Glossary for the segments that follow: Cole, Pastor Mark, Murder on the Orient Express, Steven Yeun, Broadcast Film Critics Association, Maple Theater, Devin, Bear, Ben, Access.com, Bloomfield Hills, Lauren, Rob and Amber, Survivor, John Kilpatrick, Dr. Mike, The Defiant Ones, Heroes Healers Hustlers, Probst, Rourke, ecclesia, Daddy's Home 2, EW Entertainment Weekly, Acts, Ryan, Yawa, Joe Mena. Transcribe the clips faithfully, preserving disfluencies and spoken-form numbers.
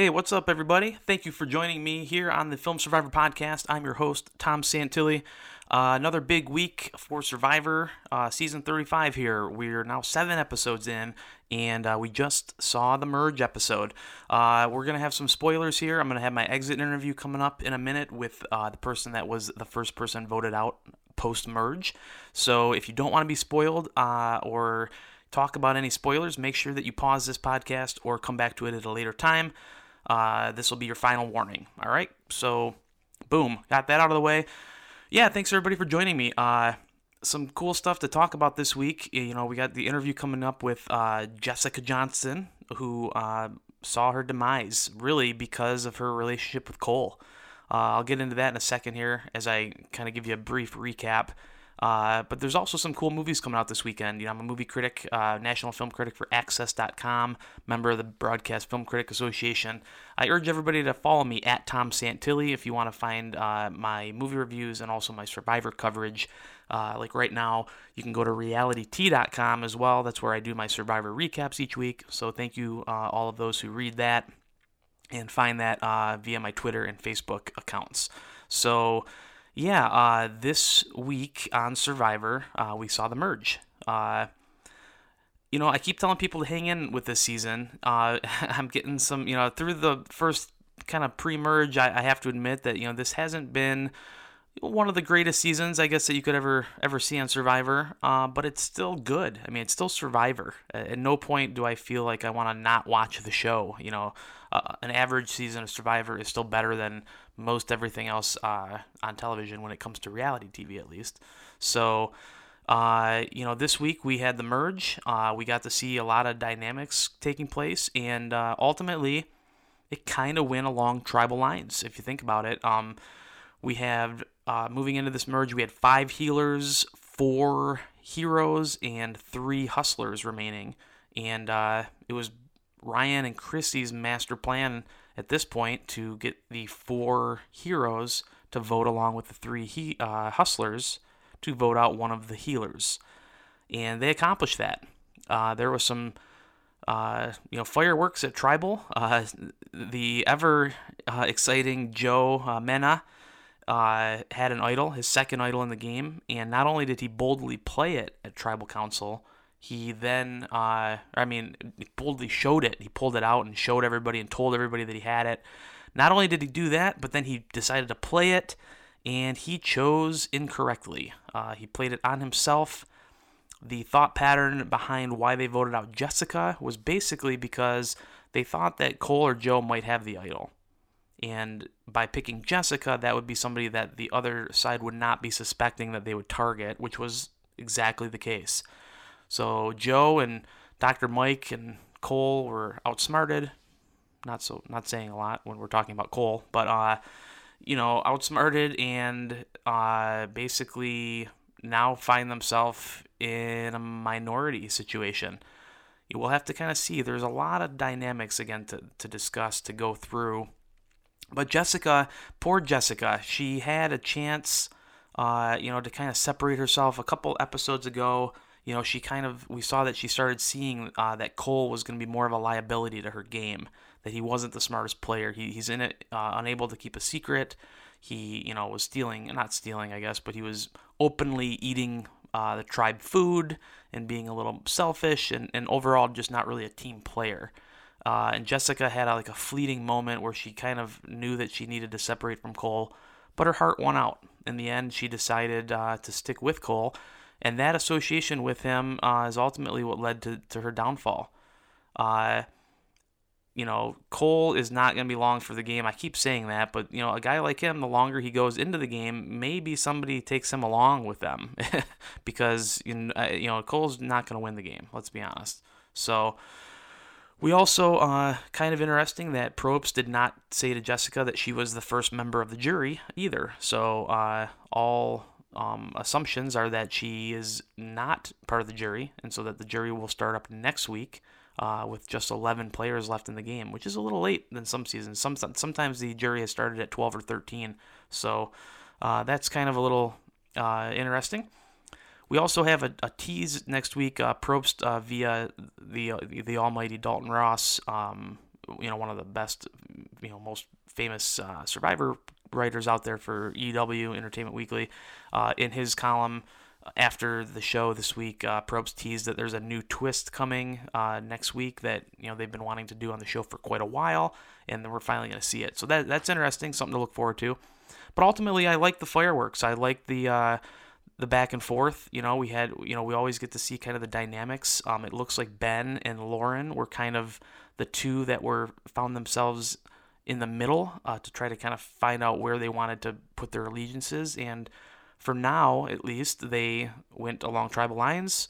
Hey, what's up, everybody? Thank you for joining me here on the Film Survivor Podcast. I'm your host, Tom Santilli. Uh, another big week for Survivor, uh, season thirty-five here. We're now seven episodes in, and uh, we just saw the merge episode. Uh, we're going to have some spoilers here. I'm going to have my exit interview coming up in a minute with uh, the person that was the first person voted out post-merge. So if you don't want to be spoiled uh, or talk about any spoilers, make sure that you pause this podcast or come back to it at a later time. Uh, this will be your final warning. All right. So boom, got that out of the way. Yeah. Thanks everybody for joining me. Uh, some cool stuff to talk about this week. You know, we got the interview coming up with, uh, Jessica Johnson, who, uh, saw her demise really because of her relationship with Cole. Uh, I'll get into that in a second here as I kind of give you a brief recap. Uh, but there's also some cool movies coming out this weekend. You know, I'm a movie critic, uh, national film critic for Access dot com, member of the Broadcast Film Critics Association. I urge everybody to follow me at Tom Santilli if you want to find uh, my movie reviews and also my Survivor coverage. Uh, like right now, you can go to reality t dot com as well. That's where I do my Survivor recaps each week. So thank you uh, all of those who read that and find that uh, via my Twitter and Facebook accounts. So Yeah, uh, this week on Survivor, uh, we saw the merge. Uh, you know, I keep telling people to hang in with this season. Uh, I'm getting some, you know, through the first kind of pre-merge, I, I have to admit that, you know, this hasn't been one of the greatest seasons, I guess, that you could ever ever see on Survivor, uh, but it's still good. I mean, it's still Survivor. At no point do I feel like I want to not watch the show. You know, uh, an average season of Survivor is still better than most everything else uh, on television when it comes to reality T V, at least. So, uh, you know, this week we had the merge. Uh, we got to see a lot of dynamics taking place, and uh, ultimately, it kind of went along tribal lines, if you think about it. Um, we have, uh, moving into this merge, we had five healers, four heroes, and three hustlers remaining. And uh, it was Ryan and Chrissy's master plan at this point to get the four heroes to vote along with the three he, uh, hustlers to vote out one of the healers. And they accomplished that. Uh, there was some uh, you know, fireworks at Tribal. Uh, the ever uh, exciting Joe uh, Mena uh, had an idol, his second idol in the game. And not only did he boldly play it at Tribal Council, he then, uh, I mean, boldly showed it. He pulled it out and showed everybody and told everybody that he had it. Not only did he do that, but then he decided to play it, and he chose incorrectly. Uh, he played it on himself. The thought pattern behind why they voted out Jessica was basically because they thought that Cole or Joe might have the idol. And by picking Jessica, that would be somebody that the other side would not be suspecting that they would target, which was exactly the case. So Joe and Doctor Mike and Cole were outsmarted. Not so, not saying a lot when we're talking about Cole, but uh, you know, outsmarted and uh, basically now find themselves in a minority situation. You will have to kind of see. There's a lot of dynamics again to to discuss, to go through. But Jessica, poor Jessica, she had a chance, uh, you know, to kind of separate herself a couple episodes ago. You know, she kind of, we saw that she started seeing uh, that Cole was going to be more of a liability to her game, that he wasn't the smartest player. He, he's in it, uh, unable to keep a secret. He, you know, was stealing, not stealing, I guess, but he was openly eating uh, the tribe food and being a little selfish and, and overall just not really a team player. Uh, and Jessica had a, like a fleeting moment where she kind of knew that she needed to separate from Cole, but her heart won out. In the end, she decided uh, to stick with Cole. And that association with him uh, is ultimately what led to, to her downfall. Uh, you know, Cole is not going to be long for the game. I keep saying that, but, you know, a guy like him, the longer he goes into the game, maybe somebody takes him along with them because, you know, you know, Cole's not going to win the game. Let's be honest. So we also, uh, kind of interesting that Probst did not say to Jessica that she was the first member of the jury either. So uh, all... Um, assumptions are that she is not part of the jury, and so that the jury will start up next week uh, with just eleven players left in the game, which is a little late than some seasons. Some sometimes the jury has started at twelve or thirteen, so uh, that's kind of a little uh, interesting. We also have a, a tease next week. Uh, Probst uh, via the the almighty Dalton Ross um, you know, one of the best, you know, most famous uh, Survivor writers out there for E W Entertainment Weekly. Uh, in his column after the show this week, uh, Probst teased that there's a new twist coming uh, next week that, you know, they've been wanting to do on the show for quite a while, and then we're finally going to see it. So that that's interesting, something to look forward to. But ultimately, I like the fireworks. I like the uh, the back and forth. You know, we had, you know, we always get to see kind of the dynamics. Um, it looks like Ben and Lauren were kind of the two that were found themselves in the middle uh, to try to kind of find out where they wanted to put their allegiances. And for now, at least, they went along tribal lines,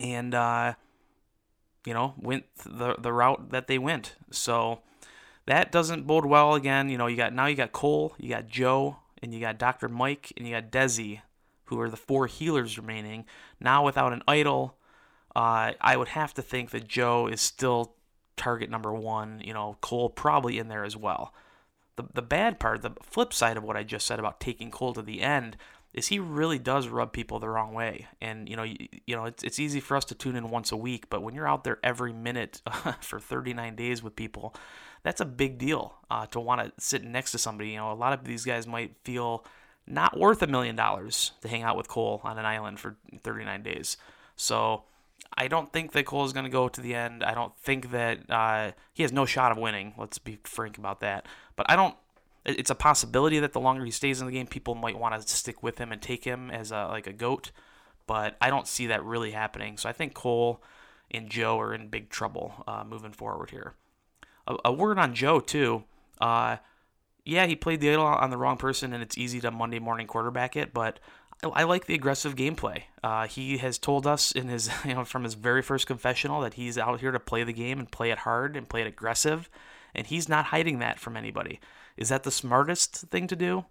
and uh, you know, went the the route that they went. So that doesn't bode well. Again, you know, you got now you got Cole, you got Joe, and you got Doctor Mike, and you got Desi, who are the four healers remaining. Now without an idol, uh, I would have to think that Joe is still target number one. You know, Cole probably in there as well. The the bad part, the flip side of what I just said about taking Cole to the end, is he really does rub people the wrong way. And you know, you, you know, it's it's easy for us to tune in once a week, but when you're out there every minute uh, for thirty-nine days with people, that's a big deal uh, to want to sit next to somebody. You know, a lot of these guys might feel not worth a million dollars to hang out with Cole on an island for thirty-nine days. So I don't think that Cole is going to go to the end. I don't think that uh, he has no shot of winning. Let's be frank about that. But I don't. It's a possibility that the longer he stays in the game, people might want to stick with him and take him as a, like a goat. But I don't see that really happening. So I think Cole and Joe are in big trouble uh, moving forward here. A, a word on Joe too. Uh, yeah, he played the idol on the wrong person, and it's easy to Monday morning quarterback it, but I like the aggressive gameplay. Uh, he has told us in his, you know, from his very first confessional that he's out here to play the game and play it hard and play it aggressive, and he's not hiding that from anybody. Is that the smartest thing to do?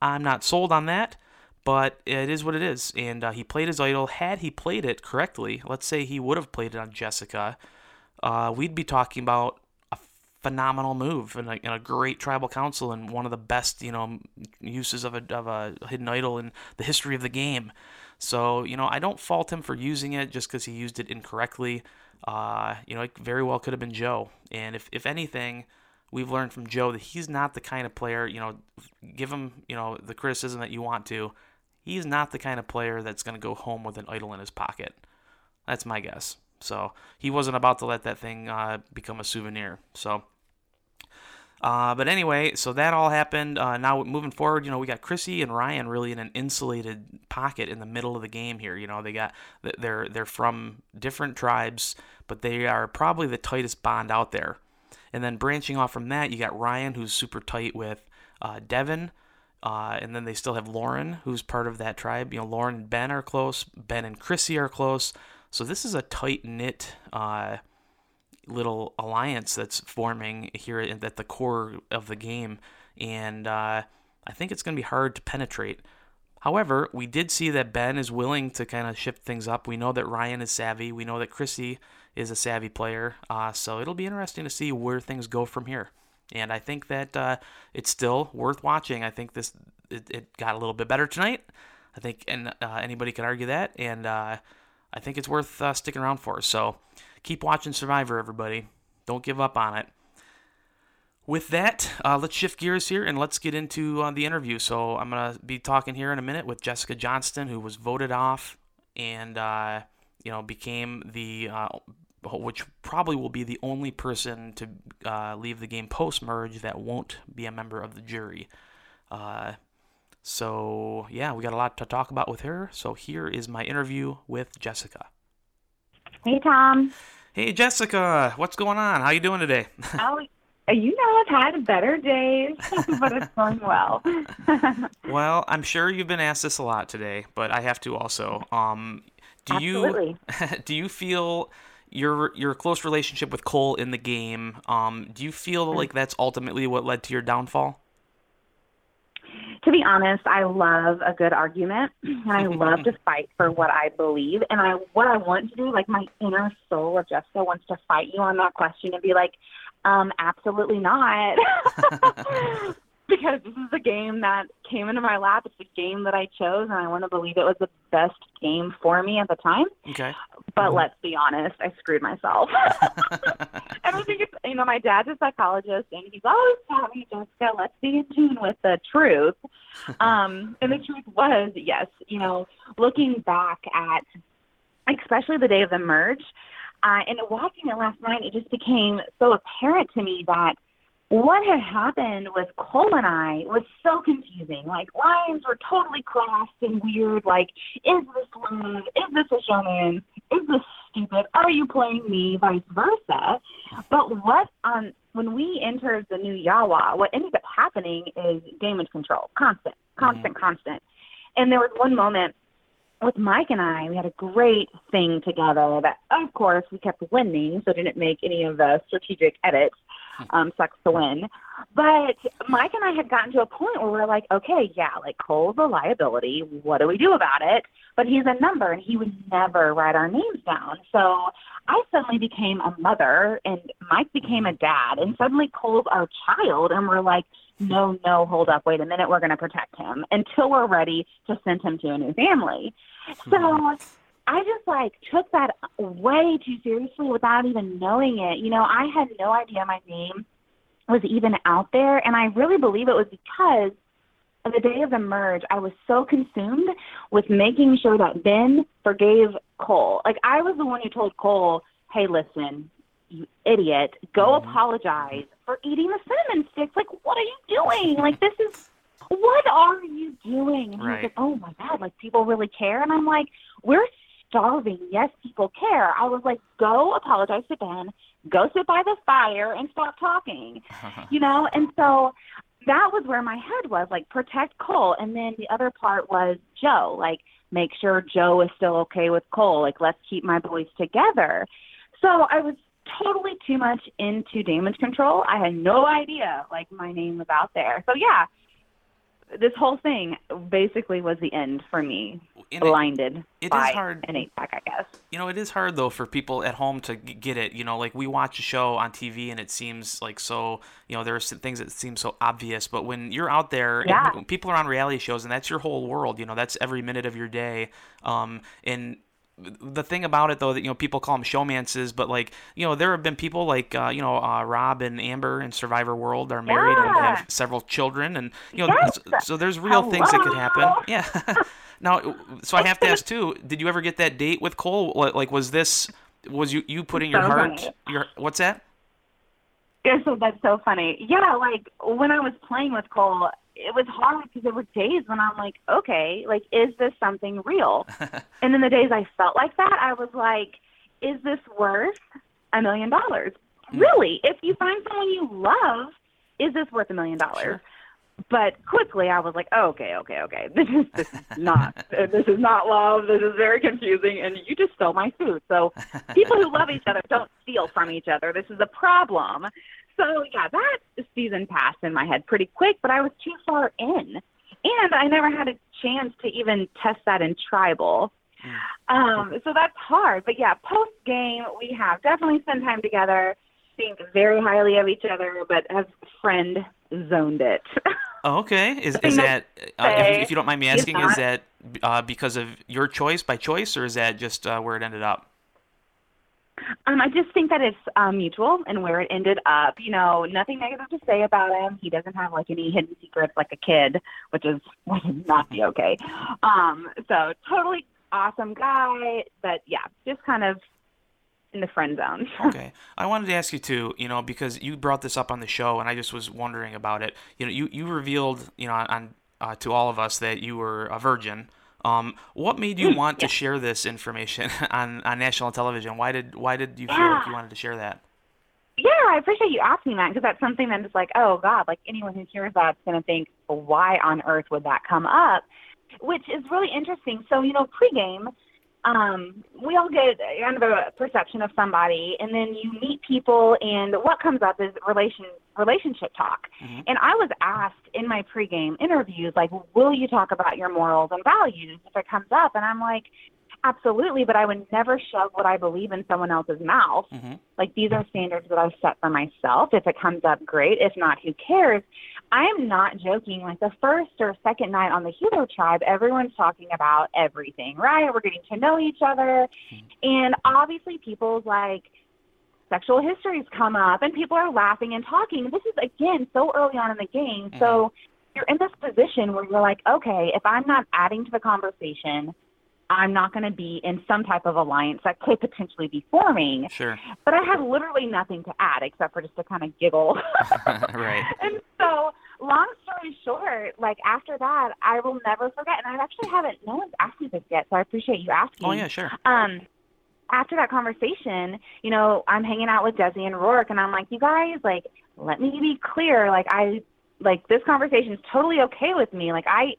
I'm not sold on that, but it is what it is. And uh, he played his idol. Had he played it correctly, let's say he would have played it on Jessica, uh, we'd be talking about a phenomenal move and a, and a great tribal council and one of the best, you know, uses of a, of a hidden idol in the history of the game. So, you know, I don't fault him for using it just because he used it incorrectly. Uh, you know, it very well could have been Joe. And if, if anything, we've learned from Joe that he's not the kind of player, you know, give him, you know, the criticism that you want to. He's not the kind of player that's going to go home with an idol in his pocket. That's my guess. So he wasn't about to let that thing uh, become a souvenir. So, uh, but anyway, so that all happened. Uh, now moving forward, you know, we got Chrissy and Ryan really in an insulated pocket in the middle of the game here. You know, they got they're they're from different tribes, but they are probably the tightest bond out there. And then branching off from that, you got Ryan, who's super tight with uh, Devin. Uh, and then they still have Lauren, who's part of that tribe. You know, Lauren and Ben are close. Ben and Chrissy are close. So this is a tight-knit uh, little alliance that's forming here at the core of the game, and uh, I think it's going to be hard to penetrate. However, we did see that Ben is willing to kind of shift things up. We know that Ryan is savvy. We know that Chrissy is a savvy player, uh, so it'll be interesting to see where things go from here. And I think that uh, it's still worth watching. I think this it, it got a little bit better tonight. I think and uh, anybody could argue that, and uh, I think it's worth uh, sticking around for. So keep watching Survivor, everybody. Don't give up on it. With that, uh, let's shift gears here and let's get into uh, the interview. So I'm going to be talking here in a minute with Jessica Johnson, who was voted off and uh, you know became the, uh, which probably will be the only person to uh, leave the game post-merge that won't be a member of the jury. Uh So, yeah, we got a lot to talk about with her. So here is my interview with Jessica. Hey, Tom. Hey, Jessica. What's going on? How you doing today? Oh, you know, I've had better days, but it's going well. Well, I'm sure you've been asked this a lot today, but I have to also. Um, do Absolutely. You, do you feel your your close relationship with Cole in the game, um, do you feel like that's ultimately what led to your downfall? To be honest, I love a good argument, and I love to fight for what I believe. And I, what I want to do, like my inner soul of Jessica wants to fight you on that question and be like, um, absolutely not. Because this is a game that came into my lap. It's a game that I chose, and I want to believe it was the best game for me at the time. Okay. But mm-hmm. let's be honest, I screwed myself. And I think it's, you know, my dad's a psychologist, and he's always telling me, Jessica, let's be in tune with the truth. Um, and the truth was, yes, you know, looking back at, especially the day of the merge, uh, and watching it last night, it just became so apparent to me that what had happened with Cole and I was so confusing. Like, lines were totally crossed and weird. Like, is this love? Is this a showman? Is this stupid? Are you playing me? Vice versa. But what, um, when we entered the new Yawa, what ended up happening is damage control. Constant, constant, mm-hmm. constant. And there was one moment with Mike and I, we had a great thing together that, of course, we kept winning, so didn't make any of the strategic edits. Um, sucks to win. But Mike and I had gotten to a point where we were like, okay, yeah, like Cole's a liability. What do we do about it? But he's a number, and he would never write our names down. So I suddenly became a mother, and Mike became a dad, and suddenly Cole's our child, and we're like, no, no, hold up, wait a minute, we're going to protect him until we're ready to send him to a new family. So I just, like, took that way too seriously without even knowing it. You know, I had no idea my name was even out there, and I really believe it was because of the day of the merge, I was so consumed with making sure that Ben forgave Cole. Like, I was the one who told Cole, hey, listen, you idiot, go mm-hmm. apologize for eating the cinnamon sticks. Like, what are you doing? Like, this is... what are you doing? And right. he was like, oh, my God, like, people really care? And I'm like, we're starving. Yes, people care. I was like, go apologize to Ben. Go sit by the fire and stop talking, you know? And so that was where my head was, like, protect Cole. And then the other part was Joe, like, make sure Joe is still okay with Cole. Like, let's keep my boys together. So I was totally too much into damage control. I had no idea, like, my name was out there. So, yeah. This whole thing basically was the end for me, it, blinded it by is hard, an eight-pack, I guess. You know, it is hard, though, for people at home to g- get it. You know, like, we watch a show on T V, and it seems like so, you know, there are some things that seem so obvious. But when you're out there, yeah. and people are on reality shows, and that's your whole world. You know, that's every minute of your day. Um, and... the thing about it, though, that, you know, people call them showmances, but, like, you know, there have been people like, uh, you know, uh, Rob and Amber in Survivor World are married yeah. and have several children. And, you know, yes. so there's real Hello. things that could happen. Yeah. Now, so I have to ask, too, did you ever get that date with Cole? Like, was this, was you, you putting so your heart, funny. your, what's that? Yeah, so that's so funny. Yeah, like, when I was playing with Cole, it was hard because there were days when I'm like, okay, like, is this something real? And then the days I felt like that, I was like, is this worth a million dollars? Really? If you find someone you love, is this worth a million dollars? But quickly I was like, oh, okay, okay, okay. This is, this is not, this is not love. This is very confusing. And you just stole my food. So people who love each other don't steal from each other. This is a problem. So, yeah, that season passed in my head pretty quick, but I was too far in. And I never had a chance to even test that in tribal. Um, so that's hard. But, yeah, post-game, we have definitely spent time together, think very highly of each other, but have friend-zoned it. Okay. Is, is that, uh, if, if you don't mind me asking, is that uh, because of your choice, by choice, or is that just uh, where it ended up? Um, I just think that it's um, mutual and where it ended up. You know, nothing negative to say about him. He doesn't have, like, any hidden secrets like a kid, which is which would not be okay. Um, so totally awesome guy, but, yeah, just kind of in the friend zone. Okay. I wanted to ask you, too, you know, because you brought this up on the show, and I just was wondering about it. You know, you, you revealed, you know, on uh, to all of us that you were a virgin. Um, what made you want yeah. to share this information on, on national television? Why did why did you yeah. feel like you wanted to share that? Yeah, I appreciate you asking that, because that's something that is like, oh, God, like, anyone who hears that's going to think, why on earth would that come up? Which is really interesting. So, you know, pregame, um, we all get kind of a perception of somebody, and then you meet people, and what comes up is relation, relationship talk. Mm-hmm. And I was asked in my pregame interviews, like, will you talk about your morals and values if it comes up? And I'm like, Absolutely, but I would never shove what I believe in someone else's mouth. Mm-hmm. Like, these are standards that I've set for myself. If it comes up, great. If not, who cares? I am not joking. Like, the first or second night on the Hero Tribe, everyone's talking about everything, right? We're getting to know each other. Mm-hmm. And obviously people's, like, sexual histories come up, and people are laughing and talking. This is, again, so early on in the game. Mm-hmm. So you're in this position where you're like, okay, if I'm not adding to the conversation, I'm not going to be in some type of alliance that could potentially be forming. Sure. But I had literally nothing to add except for just to kind of giggle. Right. And so, long story short, like, after that, I will never forget. And I actually haven't, no one's asked me this yet, so I appreciate you asking. Oh, yeah, sure. Um, after that conversation, you know, I'm hanging out with Desi and Rourke, and I'm like, you guys, like, let me be clear. Like, I, like, this conversation is totally okay with me. Like, I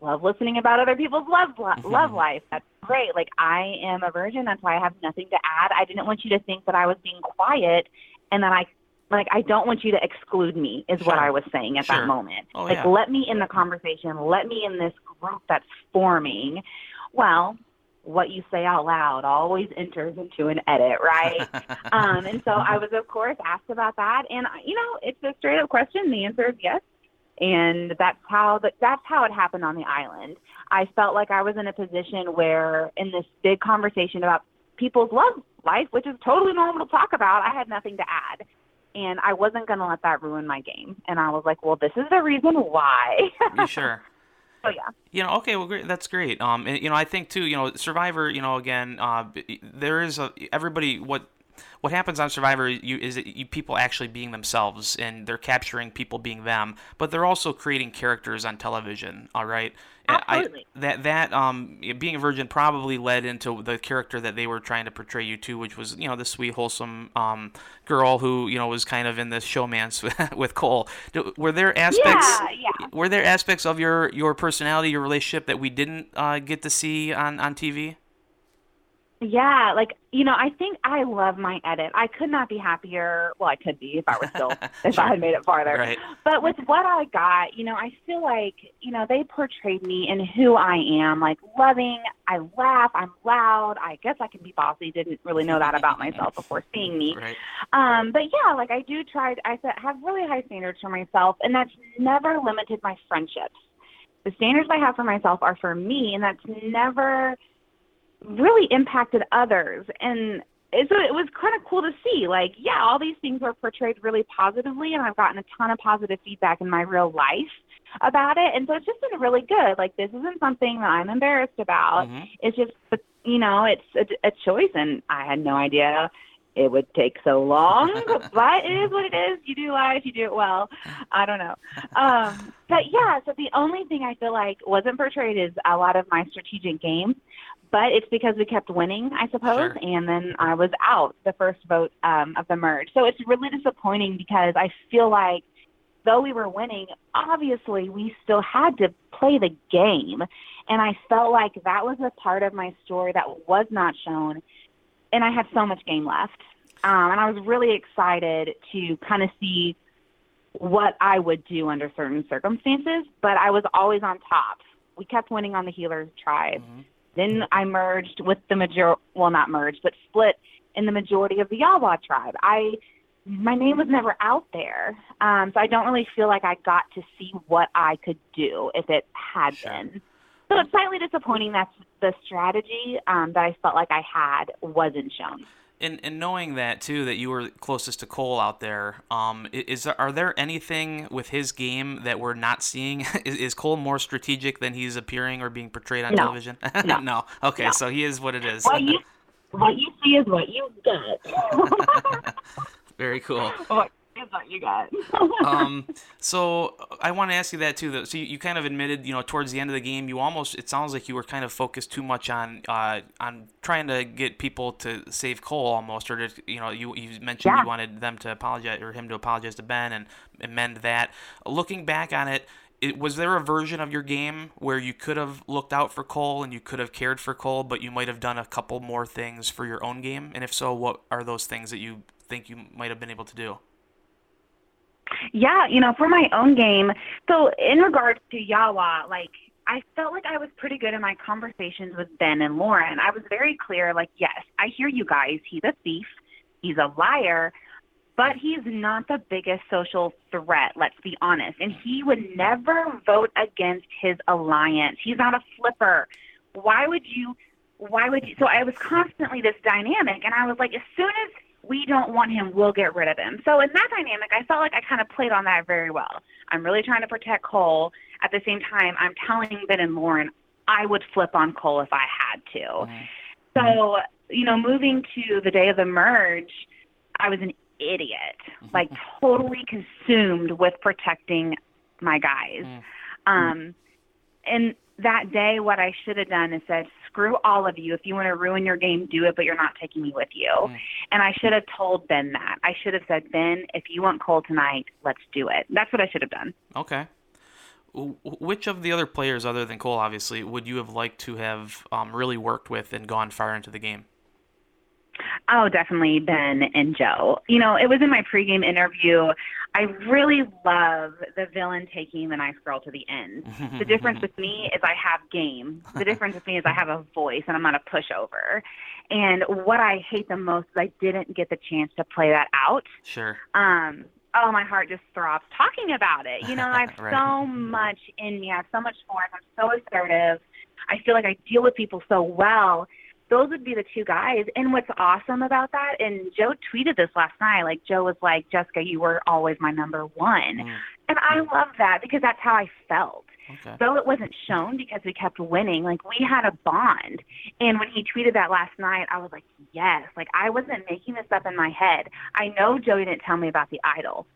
love listening about other people's love love life. That's great. Like, I am a virgin. That's why I have nothing to add. I didn't want you to think that I was being quiet and that I, like, I don't want you to exclude me is sure. what I was saying at sure. that moment. Oh, like, yeah. Let me in the conversation. Let me in this group that's forming. Well, what you say out loud always enters into an edit, right? um, and so I was, of course, asked about that. And, you know, it's a straight-up question. The answer is yes. And that's how the, that's how it happened on the island. I felt like I was in a position where, in this big conversation about people's love life, which is totally normal to talk about, I had nothing to add. And I wasn't going to let that ruin my game. And I was like, well, this is the reason why. You sure? Oh, yeah. You know, okay, well, great. That's great. Um, and, you know, I think, too, you know, Survivor, you know, again, uh, there is a, everybody, what, What happens on Survivor you, is that you, people actually being themselves, and they're capturing people being them, but they're also creating characters on television, all right? Absolutely. I, that that um, being a virgin probably led into the character that they were trying to portray you to, which was, you know, the sweet, wholesome um, girl who, you know, was kind of in this showman's with Cole. Were there aspects yeah, yeah. Were there aspects of your, your personality, your relationship that we didn't uh, get to see on, on T V? Yeah, like, you know, I think I love my edit. I could not be happier. Well, I could be if I were still, if sure. I had made it farther. Right. But with what I got, you know, I feel like, you know, they portrayed me in who I am, like, loving. I laugh. I'm loud. I guess I can be bossy. Didn't really know that about myself before seeing me. Right. Um, but, yeah, like, I do try. I have really high standards for myself, and that's never limited my friendships. The standards I have for myself are for me, and that's never – really impacted others. And so it was kind of cool to see, like, yeah, all these things were portrayed really positively, and I've gotten a ton of positive feedback in my real life about it. And so it's just been really good. Like, this isn't something that I'm embarrassed about. Mm-hmm. It's just, you know, it's a, a choice, and I had no idea it would take so long, but it is what it is. You do life, you do it well. I don't know. Um, but, yeah, so the only thing I feel like wasn't portrayed is a lot of my strategic game. But it's because we kept winning, I suppose, sure. and then I was out the first vote um, of the merge. So it's really disappointing because I feel like though we were winning, obviously we still had to play the game. And I felt like that was a part of my story that was not shown, and I had so much game left. Um, and I was really excited to kind of see what I would do under certain circumstances, but I was always on top. We kept winning on the Healer Tribe. Mm-hmm. Then I merged with the major, well, not merged, but split in the majority of the Yawa tribe. I, my name was never out there, um, so I don't really feel like I got to see what I could do if it had sure. been. So it's slightly disappointing that the strategy um, that I felt like I had wasn't shown. And, and knowing that, too, that you were closest to Cole out there, um, is there, are there anything with his game that we're not seeing? Is, is Cole more strategic than he's appearing or being portrayed on no. television? No. no. Okay, no. So he is what it is. What you, what you see is what you get. Very cool. What is what you got. um, so I want to ask you that, too. Though. So you, you kind of admitted, you know, towards the end of the game, you almost, it sounds like you were kind of focused too much on uh, on. trying to get people to save Cole almost, or to, you know, you, you mentioned yeah. you wanted them to apologize or him to apologize to Ben and amend that. Looking back on it, it, was there a version of your game where you could have looked out for Cole and you could have cared for Cole, but you might have done a couple more things for your own game? And if so, what are those things that you think you might have been able to do? Yeah, you know, for my own game. So in regards to Yawa, like, I felt like I was pretty good in my conversations with Ben and Lauren. I was very clear, like, yes, I hear you guys. He's a thief. He's a liar. But he's not the biggest social threat, let's be honest. And he would never vote against his alliance. He's not a flipper. Why would you – why would you – so I was constantly this dynamic, and I was like, as soon as we don't want him, we'll get rid of him. So in that dynamic, I felt like I kind of played on that very well. I'm really trying to protect Cole. At the same time, I'm telling Ben and Lauren I would flip on Cole if I had to. Mm-hmm. So, you know, moving to the day of the merge, I was an idiot, like totally consumed with protecting my guys. Mm-hmm. Um, and that day, what I should have done is said, screw all of you. If you want to ruin your game, do it, but you're not taking me with you. Mm-hmm. And I should have told Ben that. I should have said, Ben, if you want Cole tonight, let's do it. That's what I should have done. Okay. Which of the other players, other than Cole, obviously, would you have liked to have um, really worked with and gone far into the game? Oh, definitely Ben and Joe. You know, it was in my pregame interview. I really love the villain taking the nice girl to the end. The difference with me is I have game. The difference with me is I have a voice and I'm not a pushover. And what I hate the most is I didn't get the chance to play that out. Sure. Um, oh, my heart just throbs talking about it. You know, I have right. so much in me. I have so much force. I'm so assertive. I feel like I deal with people so well. Those would be the two guys. And what's awesome about that, and Joe tweeted this last night, like Joe was like, Jessica, you were always my number one. Mm. And I love that because that's how I felt. Okay. Though it wasn't shown because we kept winning, like we had a bond. And when he tweeted that last night, I was like, yes, like I wasn't making this up in my head. I know Joe didn't tell me about the idol,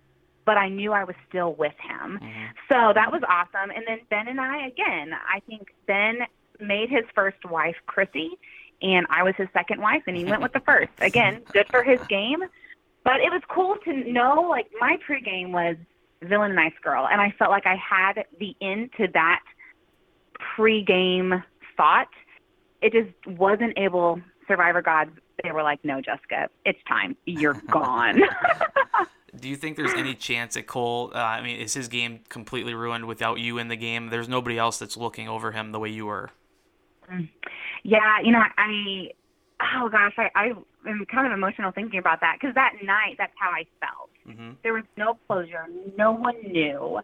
but I knew I was still with him. Mm. So that was awesome. And then Ben and I, again, I think Ben made his first wife, Chrissy, and I was his second wife, and he went with the first. Again, good for his game. But it was cool to know, like, my pregame was villain nice girl, and I felt like I had the end to that pregame thought. It just wasn't able, Survivor gods, they were like, no, Jessica, it's time. You're gone. Do you think there's any chance that Cole, uh, I mean, is his game completely ruined without you in the game? There's nobody else that's looking over him the way you were. Mm. Yeah, you know, I, oh gosh, I, I am kind of emotional thinking about that because that night, that's how I felt. Mm-hmm. There was no closure. No one knew.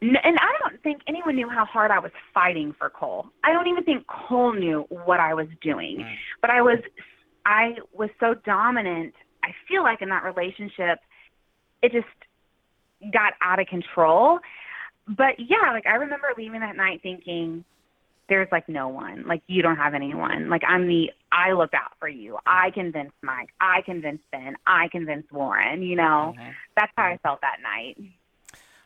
And I don't think anyone knew how hard I was fighting for Cole. I don't even think Cole knew what I was doing. Mm-hmm. But I was, I was so dominant, I feel like, in that relationship, it just got out of control. But yeah, like I remember leaving that night thinking, there's like no one, like you don't have anyone. Like I'm the, I looked out for you. I convinced Mike, I convinced Ben, I convinced Lauren, you know, mm-hmm. That's how I felt that night.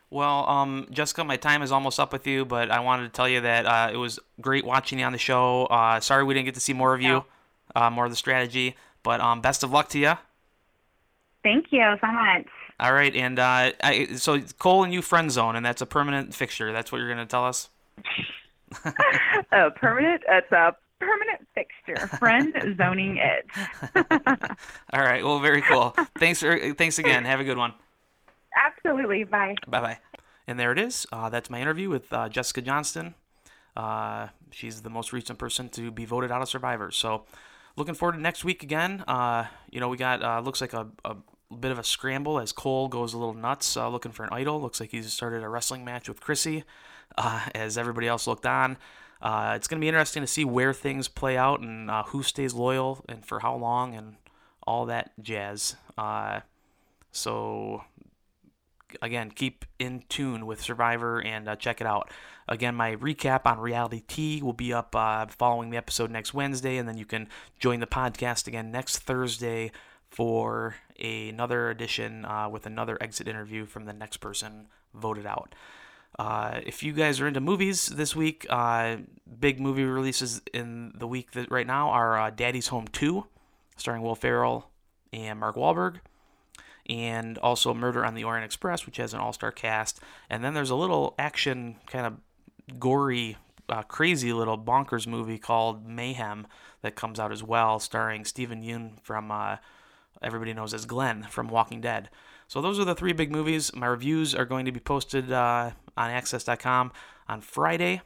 Well, um, Jessica, my time is almost up with you, but I wanted to tell you that uh, it was great watching you on the show. Uh, sorry we didn't get to see more of you, uh, more of the strategy, but um, best of luck to you. Thank you so much. All right. And uh, I, so Cole and you friend zone, and that's a permanent fixture. That's what you're going to tell us? oh, permanent. It's a permanent fixture. Friend zoning it. All right. Well, very cool. Thanks for, thanks again. Have a good one. Absolutely. Bye. Bye-bye. And there it is. Uh, that's my interview with uh, Jessica Johnson. Uh, she's the most recent person to be voted out of Survivor. So looking forward to next week again. Uh, you know, we got, uh, looks like a, a bit of a scramble as Cole goes a little nuts, uh, looking for an idol. Looks like he's started a wrestling match with Chrissy. Uh, as everybody else looked on. Uh, it's going to be interesting to see where things play out and uh, who stays loyal and for how long and all that jazz. Uh, so, again, keep in tune with Survivor and uh, check it out. Again, my recap on Reality T will be up uh, following the episode next Wednesday, and then you can join the podcast again next Thursday for a, another edition uh, with another exit interview from the next person voted out. Uh, if you guys are into movies this week, uh, big movie releases in the week that right now are uh, Daddy's Home two, starring Will Ferrell and Mark Wahlberg, and also Murder on the Orient Express, which has an all-star cast. And then there's a little action, kind of gory, uh, crazy little bonkers movie called Mayhem that comes out as well, starring Steven Yeun from uh, everybody knows as Glenn from Walking Dead. So those are the three big movies. My reviews are going to be posted uh, on access dot com on Friday.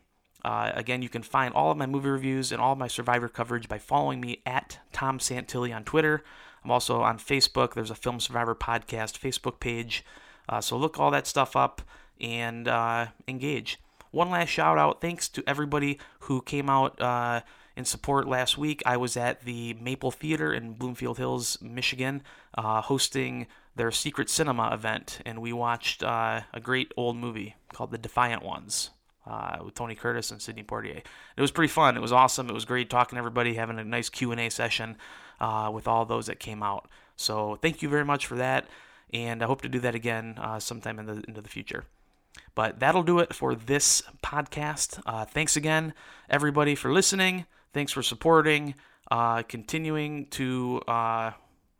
Uh, again, you can find all of my movie reviews and all of my Survivor coverage by following me at Tom Santilli on Twitter. I'm also on Facebook. There's a Film Survivor podcast Facebook page. Uh, so look all that stuff up and uh, engage. One last shout out. Thanks to everybody who came out uh, in support last week. I was at the Maple Theater in Bloomfield Hills, Michigan, uh, hosting their Secret Cinema event. And we watched uh, a great old movie called The Defiant Ones. Uh, with Tony Curtis and Sidney Poitier. It was pretty fun. It was awesome. It was great talking to everybody, having a nice Q and A session uh, with all those that came out. So thank you very much for that, and I hope to do that again uh, sometime in the, into the future. But that'll do it for this podcast. Uh, thanks again, everybody, for listening. Thanks for supporting, uh, continuing to uh,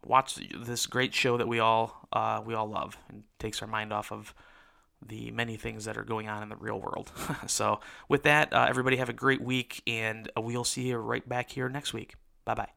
watch this great show that we all uh, we all love and takes our mind off of the many things that are going on in the real world. So with that, uh, everybody have a great week, and we'll see you right back here next week. Bye-bye.